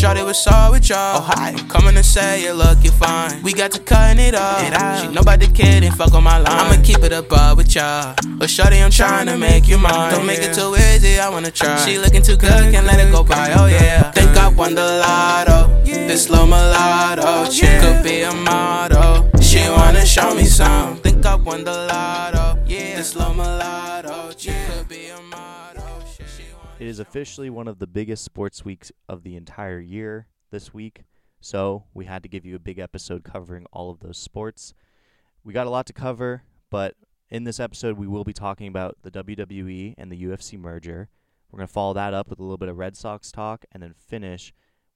Shorty was all with y'all. Oh, hi. I'm coming to say you look, you're fine. We got to cutting it off. She know about the kid and fuck on my line. I'ma keep it up with y'all. But shorty, I'm trying to make you mine. Don't make it too easy, I wanna try. She looking too good, can't let it go by. Oh yeah. Think I won the lotto. This slow mulatto. She could be a model. She wanna show me some. Think I won the lotto. This slow mulatto. She could be a model. It is officially one of the biggest sports weeks of the entire year this week, so we had to give you a big episode covering all of those sports. We got a lot to cover, but in this episode we will be talking about the WWE and the UFC merger. We're going to follow that up with a little bit of Red Sox talk and then finish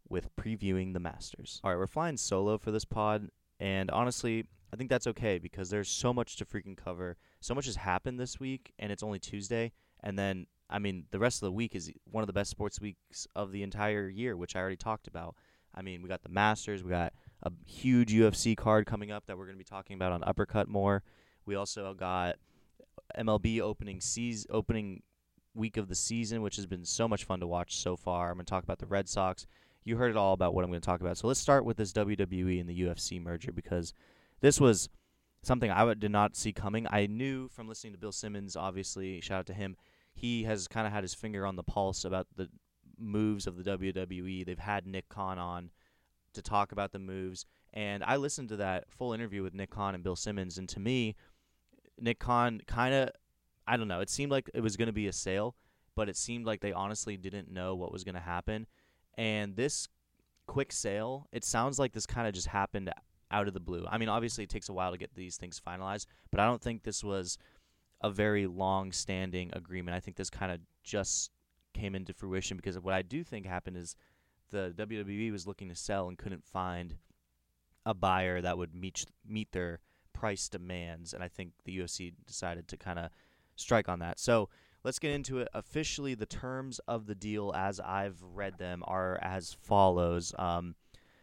with previewing the Masters. All right, we're flying solo for this pod, and honestly, I think that's okay because there's so much to freaking cover. So much has happened this week, and it's only Tuesday, and then I mean, the rest of the week is one of the best sports weeks of the entire year, which I already talked about. I mean, we got the Masters. We got a huge UFC card coming up that we're going to be talking about on Uppercut more. We also got MLB opening week of the season, which has been so much fun to watch so far. I'm going to talk about the Red Sox. You heard it all about what I'm going to talk about. So let's start with this WWE and the UFC merger because this was something I did not see coming. I knew from listening to Bill Simmons, obviously, shout out to him. He has kind of had his finger on the pulse about the moves of the WWE. They've had Nick Khan on to talk about the moves. And I listened to that full interview with Nick Khan and Bill Simmons. And to me, Nick Khan kind of, I don't know, it seemed like it was going to be a sale, but it seemed like they honestly didn't know what was going to happen. And this quick sale, it sounds like this kind of just happened out of the blue. I mean, obviously it takes a while to get these things finalized, but I don't think this was a very long-standing agreement. I think this kind of just came into fruition because of what I do think happened is the WWE was looking to sell and couldn't find a buyer that would meet their price demands, and I think the UFC decided to kind of strike on that. So let's get into it. Officially, the terms of the deal as I've read them are as follows.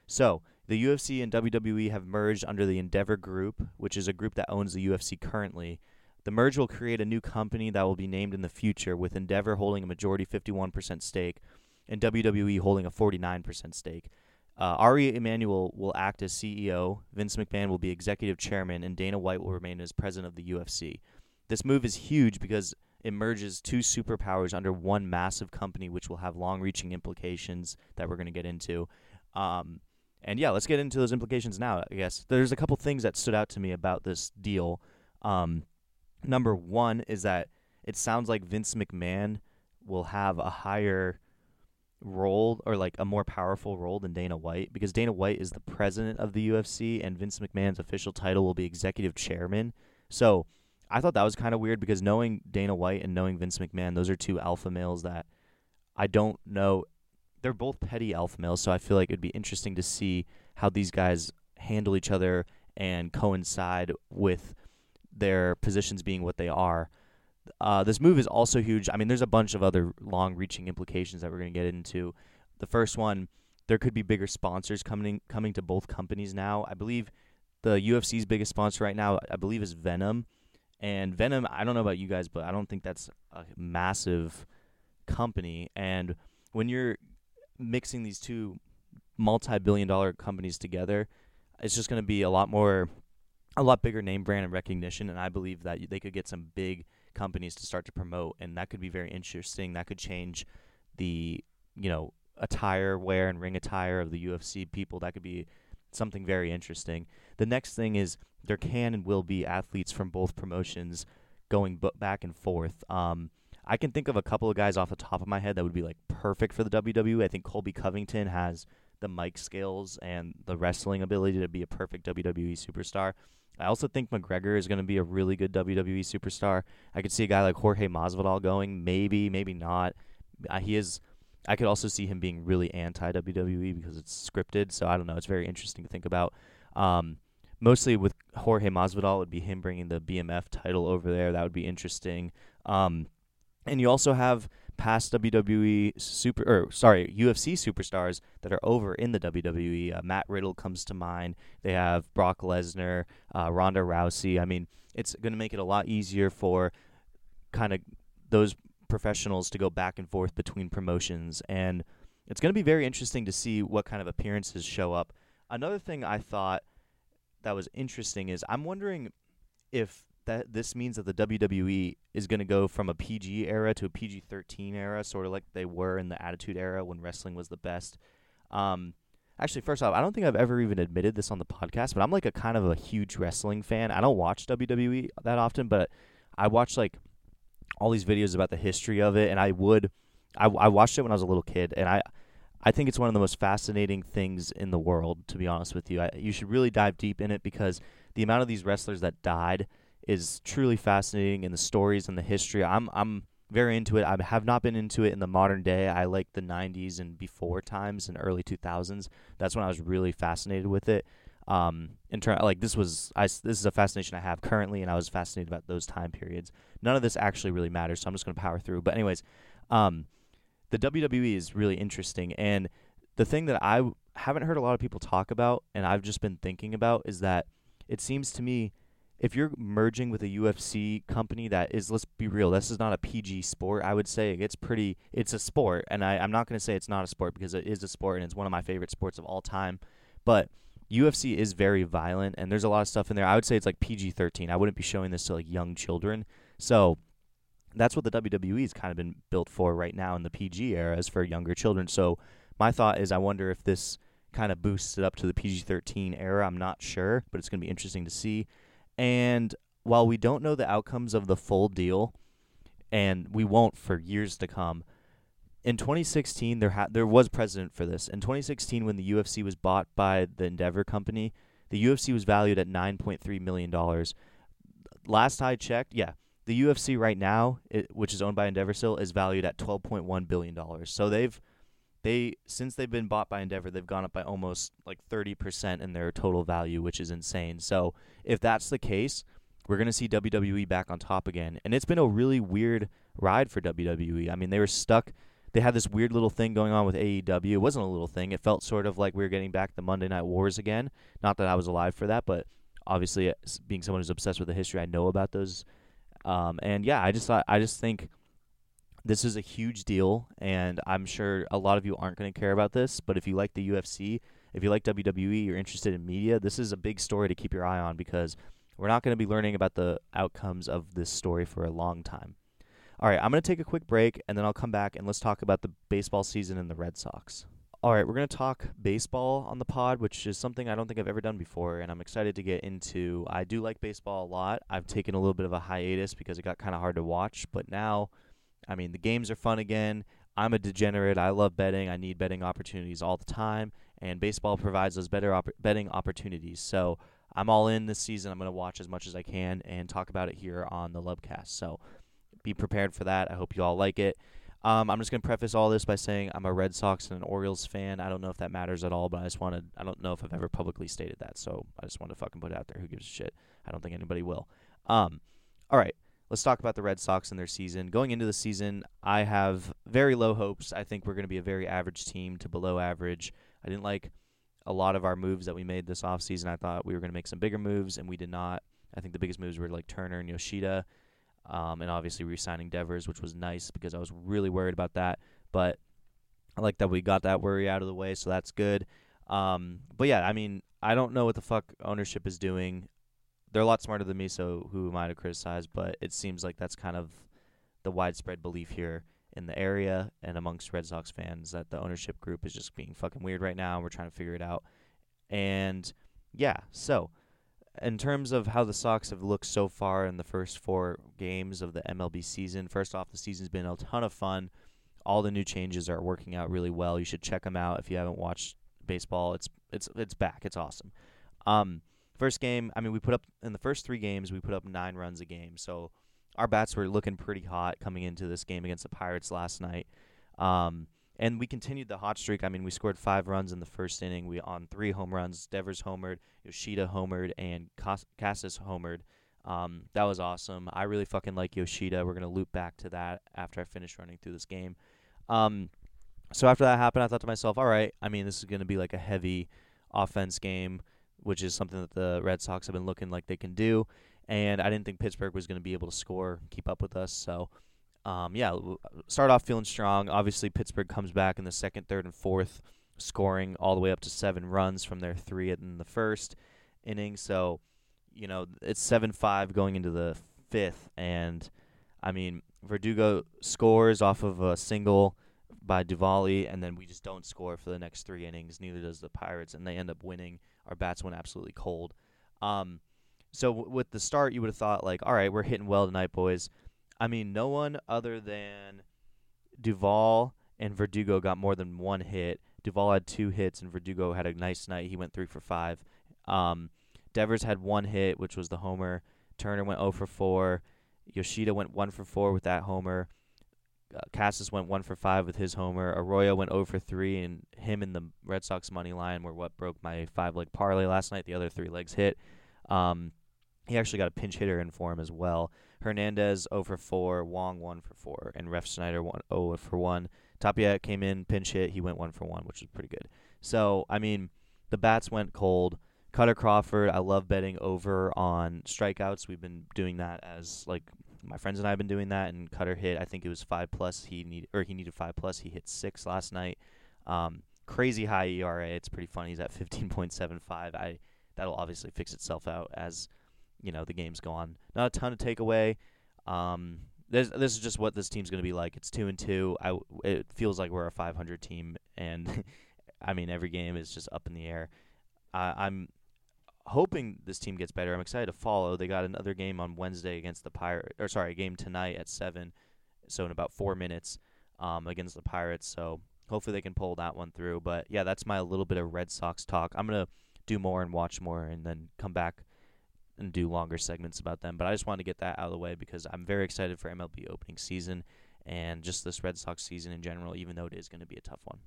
So the UFC and WWE have merged under the Endeavor Group, which is a group that owns the UFC currently. The merge will create a new company that will be named in the future, with Endeavor holding a majority 51% stake and WWE holding a 49% stake. Ari Emanuel will act as CEO, Vince McMahon will be executive chairman, and Dana White will remain as president of the UFC. This move is huge because it merges two superpowers under one massive company, which will have long-reaching implications that we're going to get into. And yeah, let's get into those implications now, I guess. There's a couple things that stood out to me about this deal. Number one is that it sounds like Vince McMahon will have a higher role or like a more powerful role than Dana White because Dana White is the president of the UFC and Vince McMahon's official title will be executive chairman. So I thought that was kind of weird because knowing Dana White and knowing Vince McMahon, those are two alpha males that I don't know. They're both petty alpha males, so I feel like it'd be interesting to see how these guys handle each other and coincide with their positions being what they are. This move is also huge. I mean, there's a bunch of other long-reaching implications that we're going to get into. The first one, there could be bigger sponsors coming to both companies now. I believe the UFC's biggest sponsor right now, I believe, is Venom. And Venom, I don't know about you guys, but I don't think that's a massive company. And when you're mixing these two multi-billion-dollar companies together, it's just going to be a lot bigger name brand and recognition, and I believe that they could get some big companies to start to promote, and that could be very interesting. That could change the, attire wear and ring attire of the UFC people. That could be something very interesting. The next thing is there can and will be athletes from both promotions going back and forth. I can think of a couple of guys off the top of my head that would be like perfect for the WWE. I think Colby Covington has the mic skills and the wrestling ability to be a perfect WWE superstar. I also think McGregor is going to be a really good WWE superstar. I could see a guy like Jorge Masvidal going, maybe, maybe not. I could also see him being really anti-WWE because it's scripted, so I don't know. It's very interesting to think about. Mostly with Jorge Masvidal, it would be him bringing the BMF title over there. That would be interesting. And you also have past UFC superstars that are over in the WWE. Matt Riddle comes to mind. They have Brock Lesnar, Ronda Rousey. I mean, it's going to make it a lot easier for kind of those professionals to go back and forth between promotions. And It's going to be very interesting to see what kind of appearances show up. Another thing I thought that was interesting is I'm wondering if this means that the WWE is going to go from a PG era to a PG-13 era, sort of like they were in the Attitude Era when wrestling was the best. Actually, first off, I don't think I've ever even admitted this on the podcast, but I'm like a kind of a huge wrestling fan. I don't watch WWE that often, but I watch like all these videos about the history of it, and I watched it when I was a little kid, and I think it's one of the most fascinating things in the world, to be honest with you. You should really dive deep in it because the amount of these wrestlers that died is truly fascinating, and the stories and the history. I'm very into it. I have not been into it in the modern day. I like the 90s and before times and early 2000s. That's when I was really fascinated with it. This is a fascination I have currently, and I was fascinated about those time periods. None of this actually really matters, so I'm just going to power through. But anyways, the WWE is really interesting, and the thing that I haven't heard a lot of people talk about, and I've just been thinking about, is that it seems to me if you're merging with a UFC company that is, let's be real, this is not a PG sport. I would say it's a sport, and I'm not going to say it's not a sport because it is a sport, and it's one of my favorite sports of all time, but UFC is very violent, and there's a lot of stuff in there. I would say it's like PG-13. I wouldn't be showing this to like young children. So that's what the WWE has kind of been built for right now in the PG era, is for younger children. So my thought is I wonder if this kind of boosts it up to the PG-13 era. I'm not sure, but it's going to be interesting to see. And while we don't know the outcomes of the full deal, and we won't for years to come, in 2016, there was precedent for this. In 2016, when the UFC was bought by the Endeavor company, the UFC was valued at $9.3 million. Last I checked, yeah, the UFC right now, which is owned by Endeavor still, is valued at $12.1 billion. So since they've been bought by Endeavor, they've gone up by almost like 30% in their total value, which is insane. So if that's the case, we're going to see WWE back on top again. And it's been a really weird ride for WWE. I mean, they were stuck. They had this weird little thing going on with AEW. It wasn't a little thing. It felt sort of like we were getting back the Monday Night Wars again. Not that I was alive for that, but obviously being someone who's obsessed with the history, I know about those. I just think this is a huge deal, and I'm sure a lot of you aren't going to care about this, but if you like the UFC, if you like WWE, you're interested in media, this is a big story to keep your eye on because we're not going to be learning about the outcomes of this story for a long time. All right, I'm going to take a quick break, and then I'll come back, and let's talk about the baseball season and the Red Sox. All right, we're going to talk baseball on the pod, which is something I don't think I've ever done before, and I'm excited to get into. I do like baseball a lot. I've taken a little bit of a hiatus because it got kind of hard to watch, but now, I mean, the games are fun again. I'm a degenerate. I love betting. I need betting opportunities all the time, and baseball provides those better betting opportunities. So I'm all in this season. I'm going to watch as much as I can and talk about it here on the LubCast. So be prepared for that. I hope you all like it. I'm just going to preface all this by saying I'm a Red Sox and an Orioles fan. I don't know if that matters at all, but I don't know if I've ever publicly stated that, so I just wanted to fucking put it out there. Who gives a shit? I don't think anybody will. All right, let's talk about the Red Sox and their season. Going into the season, I have very low hopes. I think we're going to be a very average team to below average. I didn't like a lot of our moves that we made this offseason. I thought we were going to make some bigger moves, and we did not. I think the biggest moves were like Turner and Yoshida. And obviously re-signing Devers, which was nice because I was really worried about that. But I like that we got that worry out of the way, so that's good. But yeah, I mean, I don't know what the fuck ownership is doing. They're a lot smarter than me, so who am I to criticize? But it seems like that's kind of the widespread belief here in the area and amongst Red Sox fans that the ownership group is just being fucking weird right now, and we're trying to figure it out. And yeah, so in terms of how the Sox have looked so far in the first four games of the MLB season, first off, the season's been a ton of fun. All the new changes are working out really well. You should check them out if you haven't watched baseball. It's back. It's awesome. First game, I mean, we put up in the first three games, we put up 9 runs a game. So our bats were looking pretty hot coming into this game against the Pirates last night. And we continued the hot streak. I mean, we scored 5 runs in the first inning. We on 3 home runs. Devers homered, Yoshida homered, and Casas homered. That was awesome. I really fucking like Yoshida. We're going to loop back to that after I finish running through this game. So after that happened, I thought to myself, all right, I mean, this is going to be like a heavy offense game, which is something that the Red Sox have been looking like they can do. And I didn't think Pittsburgh was going to be able to score, keep up with us. So Yeah, start off feeling strong. Obviously, Pittsburgh comes back in the second, third, and fourth, scoring all the way up to 7 runs from their 3 in the first inning. So, you know, it's 7-5 going into the fifth. And, I mean, Verdugo scores off of a single by Duvally, and then we just don't score for the next 3 innings. Neither does the Pirates, and they end up winning. Our bats went absolutely cold. So with the start, you would have thought, like, all right, we're hitting well tonight, boys. I mean, no one other than Duvall and Verdugo got more than 1 hit. Duvall had 2 hits, and Verdugo had a nice night. He went 3 for 5. Devers had 1 hit, which was the homer. Turner went 0 for 4. Yoshida went 1 for 4 with that homer. Casas went 1 for 5 with his homer. Arroyo went 0 for 3, and him and the Red Sox money line were what broke my 5-leg parlay last night. The other 3 legs hit. He actually got a pinch hitter in for him as well. Hernandez 0 for 4, Wong 1 for 4, and Ref Snyder 0 for 1. Tapia came in, pinch hit, he went 1 for 1, which was pretty good. So, I mean, the bats went cold. Cutter Crawford, I love betting over on strikeouts. We've been doing that as, like, my friends and I have been doing that, and Cutter hit, I think it was 5+. He needed 5+. He hit 6 last night. Crazy high ERA. It's pretty funny. He's at 15.75. That'll obviously fix itself out as, you know, the game's gone. Not a ton to take away. This is just what this team's going to be like. It's 2-2. It feels like we're a 500 team, and I mean, every game is just up in the air. I'm hoping this team gets better. I'm excited to follow. They got another game on Wednesday against the Pirates, or sorry, a game tonight at 7, so in about 4 minutes against the Pirates. So hopefully they can pull that one through. But, yeah, that's my little bit of Red Sox talk. I'm going to do more and watch more and then come back and do longer segments about them. But I just wanted to get that out of the way because I'm very excited for MLB opening season and just this Red Sox season in general, even though it is going to be a tough one.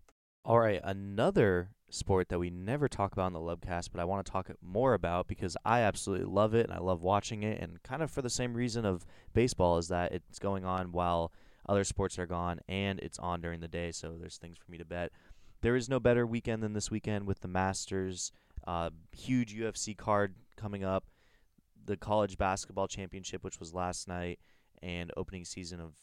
All right, another sport that we never talk about on the LubCast, but I want to talk more about because I absolutely love it and I love watching it, and kind of for the same reason of baseball is that it's going on while other sports are gone, and it's on during the day, so there's things for me to bet. There is no better weekend than this weekend with the Masters, huge UFC card coming up, the college basketball championship, which was last night, and opening season of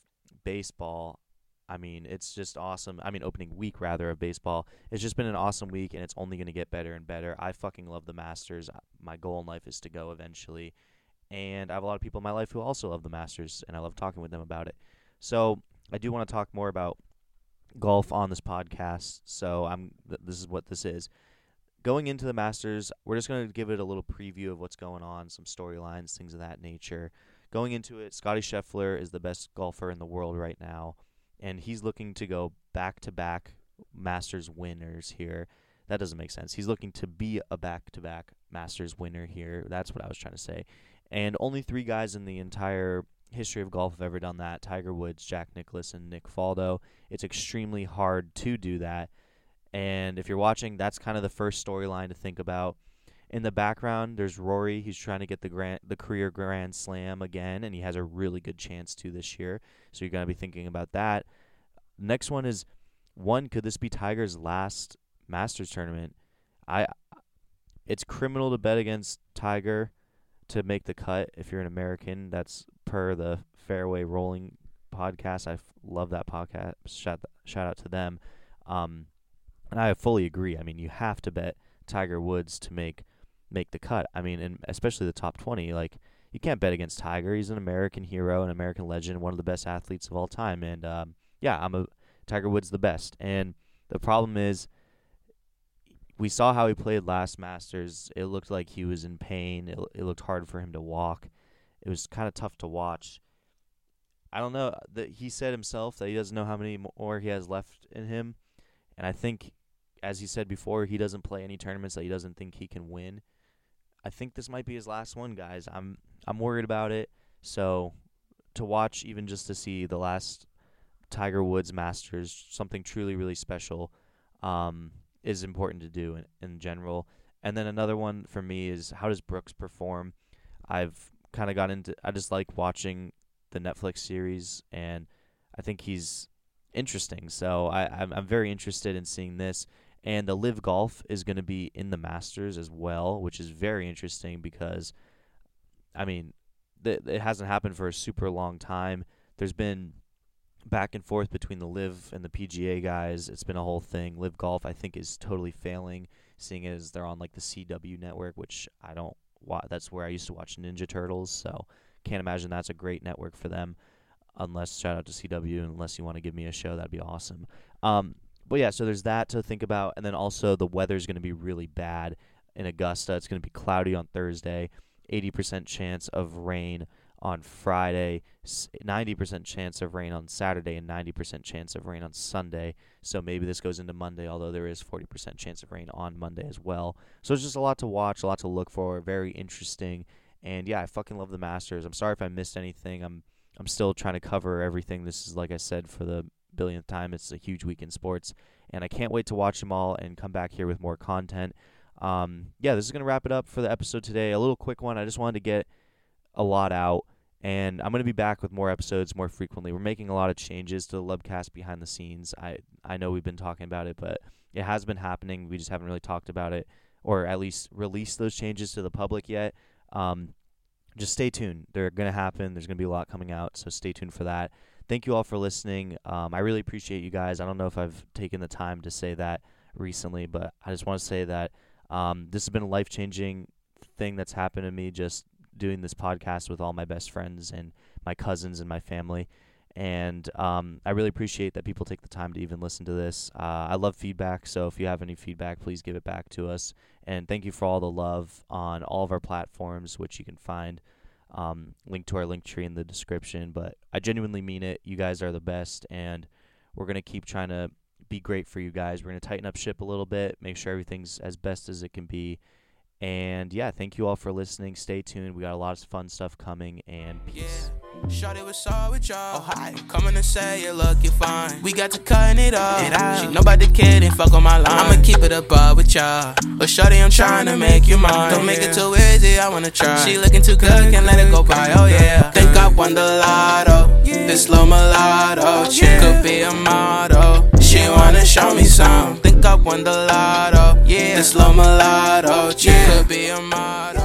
baseball. I mean, it's just awesome. I mean, opening week, rather, of baseball. It's just been an awesome week, and it's only going to get better and better. I fucking love the Masters. My goal in life is to go eventually. And I have a lot of people in my life who also love the Masters, and I love talking with them about it. So I do want to talk more about golf on this podcast, so this is what this is. Going into the Masters, we're just going to give it a little preview of what's going on, some storylines, things of that nature. Going into it, Scottie Scheffler is the best golfer in the world right now. And he's looking to go back-to-back Masters winners here. That doesn't make sense. He's looking to be a back-to-back Masters winner here. That's what I was trying to say. And only 3 guys in the entire history of golf have ever done that. Tiger Woods, Jack Nicklaus, and Nick Faldo. It's extremely hard to do that. And if you're watching, that's kind of the first storyline to think about. In the background, there's Rory. He's trying to get the career Grand Slam again, and he has a really good chance to this year. So you're going to be thinking about that. Next one is, could this be Tiger's last Masters tournament? It's criminal to bet against Tiger to make the cut if you're an American. That's per the Fairway Rolling podcast. I love that podcast. Shout out to them. And I fully agree. I mean, you have to bet Tiger Woods to make the cut. I mean, and especially the top 20, like, you can't bet against Tiger. He's an American hero, an American legend, one of the best athletes of all time. And Tiger Woods the best. And the problem is, we saw how he played last Masters. It looked like he was in pain. It looked hard for him to walk. It was kind of tough to watch. I don't know that he said himself that he doesn't know how many more he has left in him. And I think, as he said before, he doesn't play any tournaments that he doesn't think he can win. I think this might be his last one, guys. I'm worried about it. So to watch, even just to see the last Tiger Woods Masters, something truly, really special, is important to do in general. And then another one for me is, how does Brooks perform? I just like watching the Netflix series, and I think he's interesting. So I'm very interested in seeing this. And the LIV Golf is going to be in the Masters as well, which is very interesting because, I mean, it hasn't happened for a super long time. There's been back and forth between the LIV and the PGA guys. It's been a whole thing. LIV Golf, I think, is totally failing, seeing as they're on like the CW network, which I don't watch. That's where I used to watch Ninja Turtles, so can't imagine that's a great network for them. Unless, shout out to CW, unless you want to give me a show, that'd be awesome. But yeah, so there's that to think about. And then also the weather's going to be really bad in Augusta. It's going to be cloudy on Thursday, 80% chance of rain on Friday, 90% chance of rain on Saturday, and 90% chance of rain on Sunday. So maybe this goes into Monday, although there is 40% chance of rain on Monday as well. So it's just a lot to watch, a lot to look for, very interesting. And yeah, I fucking love the Masters. I'm sorry if I missed anything. I'm still trying to cover everything. This is, like I said, for the billionth time. It's a huge week in sports, and I can't wait to watch them all and come back here with more content. Yeah, this is going to wrap it up for the episode today. A little quick one. I just wanted to get a lot out, and I'm going to be back with more episodes more frequently. We're making a lot of changes to the Lubcast behind the scenes. I know we've been talking about it, but it has been happening. We just haven't really talked about it, or at least released those changes to the public yet. Just stay tuned. They're going to happen. There's going to be a lot coming out, so stay tuned for that. Thank you all for listening. I really appreciate you guys. I don't know if I've taken the time to say that recently, but I just want to say that this has been a life-changing thing that's happened to me, just doing this podcast with all my best friends and my cousins and my family. And I really appreciate that people take the time to even listen to this. I love feedback, so if you have any feedback, please give it back to us. And thank you for all the love on all of our platforms, which you can find linked to our link tree in the description. But I genuinely mean it. You guys are the best, and we're going to keep trying to be great for you guys. We're going to tighten up ship a little bit, make sure everything's as best as it can be. And yeah, thank you all for listening. Stay tuned. We got a lot of fun stuff coming, and peace. Yeah. Shawty was all with y'all. Oh, hi. Coming to say you're looking fine. We got to cutting it off. She nobody kidding. Fuck on my line. I'ma keep it above with y'all. Oh, Shawty, I'm trying to make you mine. Don't make it too easy. I wanna try. She looking too good. Can't let it go by. Oh, yeah. Think I won the lotto. This little mulatto. She could be a model. She wanna show me some. Think I won the lotto. This little mulatto. She could be a model.